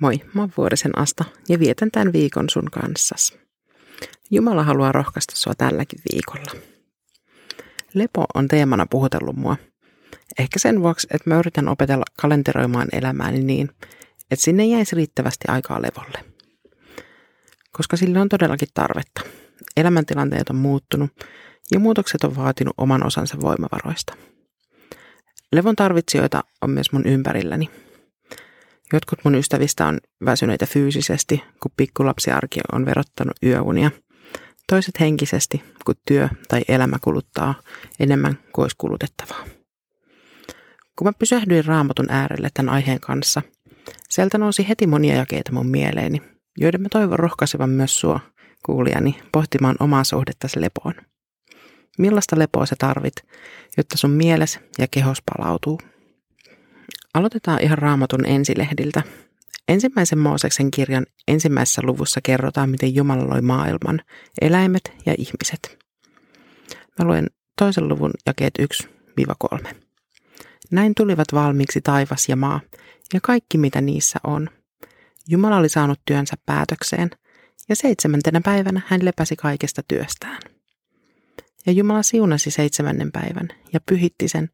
Moi, mä oon Vuorisen Asta ja vietän tämän viikon sun kanssasi. Jumala haluaa rohkaista sua tälläkin viikolla. Lepo on teemana puhutellut mua. Ehkä sen vuoksi, että mä yritän opetella kalenteroimaan elämääni niin, että sinne jäisi riittävästi aikaa levolle. Koska sille on todellakin tarvetta. Elämäntilanteet on muuttunut ja muutokset on vaatinut oman osansa voimavaroista. Levon tarvitsijoita on myös mun ympärilläni. Jotkut mun ystävistä on väsyneitä fyysisesti, kun pikkulapsiarki on verottanut yöunia. Toiset henkisesti, kun työ tai elämä kuluttaa enemmän kuin olisi kulutettavaa. Kun mä pysähdyin Raamatun äärelle tämän aiheen kanssa, sieltä nousi heti monia jakeita mun mieleeni, joiden mä toivon rohkaisevan myös sua, kuulijani, pohtimaan omaa suhdettasi lepoon. Millaista lepoa sä tarvit, jotta sun mieles ja kehos palautuu? Aloitetaan ihan Raamatun ensilehdiltä. Ensimmäisen Mooseksen kirjan ensimmäisessä luvussa kerrotaan, miten Jumala loi maailman, eläimet ja ihmiset. Mä luen toisen luvun jakeet 1-3. Näin tulivat valmiiksi taivas ja maa ja kaikki mitä niissä on. Jumala oli saanut työnsä päätökseen ja 7. päivänä hän lepäsi kaikesta työstään. Ja Jumala siunasi 7. päivän ja pyhitti sen,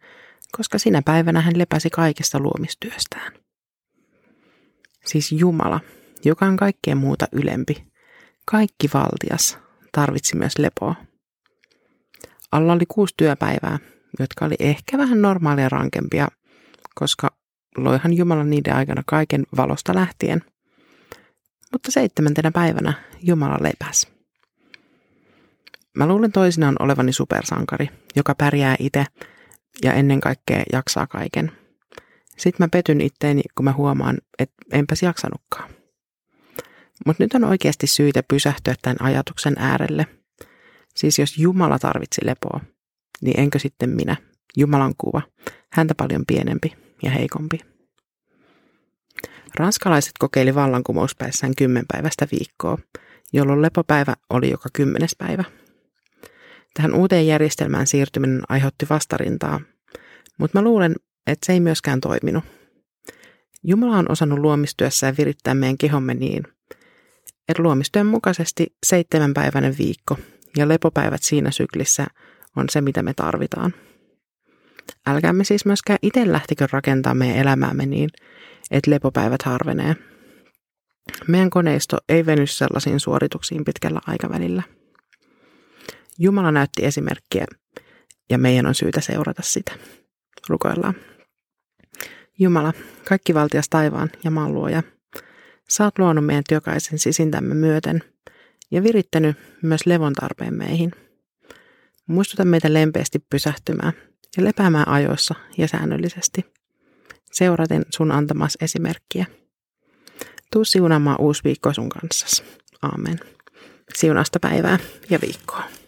koska sinä päivänä hän lepäsi kaikesta luomistyöstään. Siis Jumala, joka on kaikkea muuta ylempi, kaikki valtias, tarvitsi myös lepoa. Alla oli 6 työpäivää, jotka oli ehkä vähän normaalia rankempia, koska loihan Jumala niiden aikana kaiken valosta lähtien. Mutta 7. päivänä Jumala lepäsi. Mä luulen toisinaan olevani supersankari, joka pärjää itse ja ennen kaikkea jaksaa kaiken. Sitten mä petyn itteeni, kun mä huomaan, että enpäs jaksanutkaan. Mutta nyt on oikeasti syytä pysähtyä tämän ajatuksen äärelle. Siis jos Jumala tarvitsi lepoa, niin enkö sitten minä, Jumalan kuva, häntä paljon pienempi ja heikompi. Ranskalaiset kokeili vallankumouspäissään 10-päiväistä viikkoa, jolloin lepopäivä oli joka 10. päivä. Tähän uuteen järjestelmään siirtyminen aiheutti vastarintaa, mutta mä luulen, että se ei myöskään toiminut. Jumala on osannut luomistyössään virittää meidän kehomme niin, että luomistyön mukaisesti 7-päiväinen viikko ja lepopäivät siinä syklissä on se, mitä me tarvitaan. Älkäämme siis myöskään itse lähtikö rakentaa meidän elämäämme niin, että lepopäivät harvenee. Meidän koneisto ei veny sellaisiin suorituksiin pitkällä aikavälillä. Jumala näytti esimerkkiä ja meidän on syytä seurata sitä. Rukoillaan. Jumala, kaikkivaltias taivaan ja maan luoja, sä oot luonut meidän jokaisen sisintämme myöten ja virittänyt myös levon tarpeen meihin. Muistuta meitä lempeästi pysähtymään ja lepäämään ajoissa ja säännöllisesti. Seuraten sun antamas esimerkkiä. Tuu siunaamaan uusi viikko sun kanssasi. Aamen. Siunasta päivää ja viikkoa.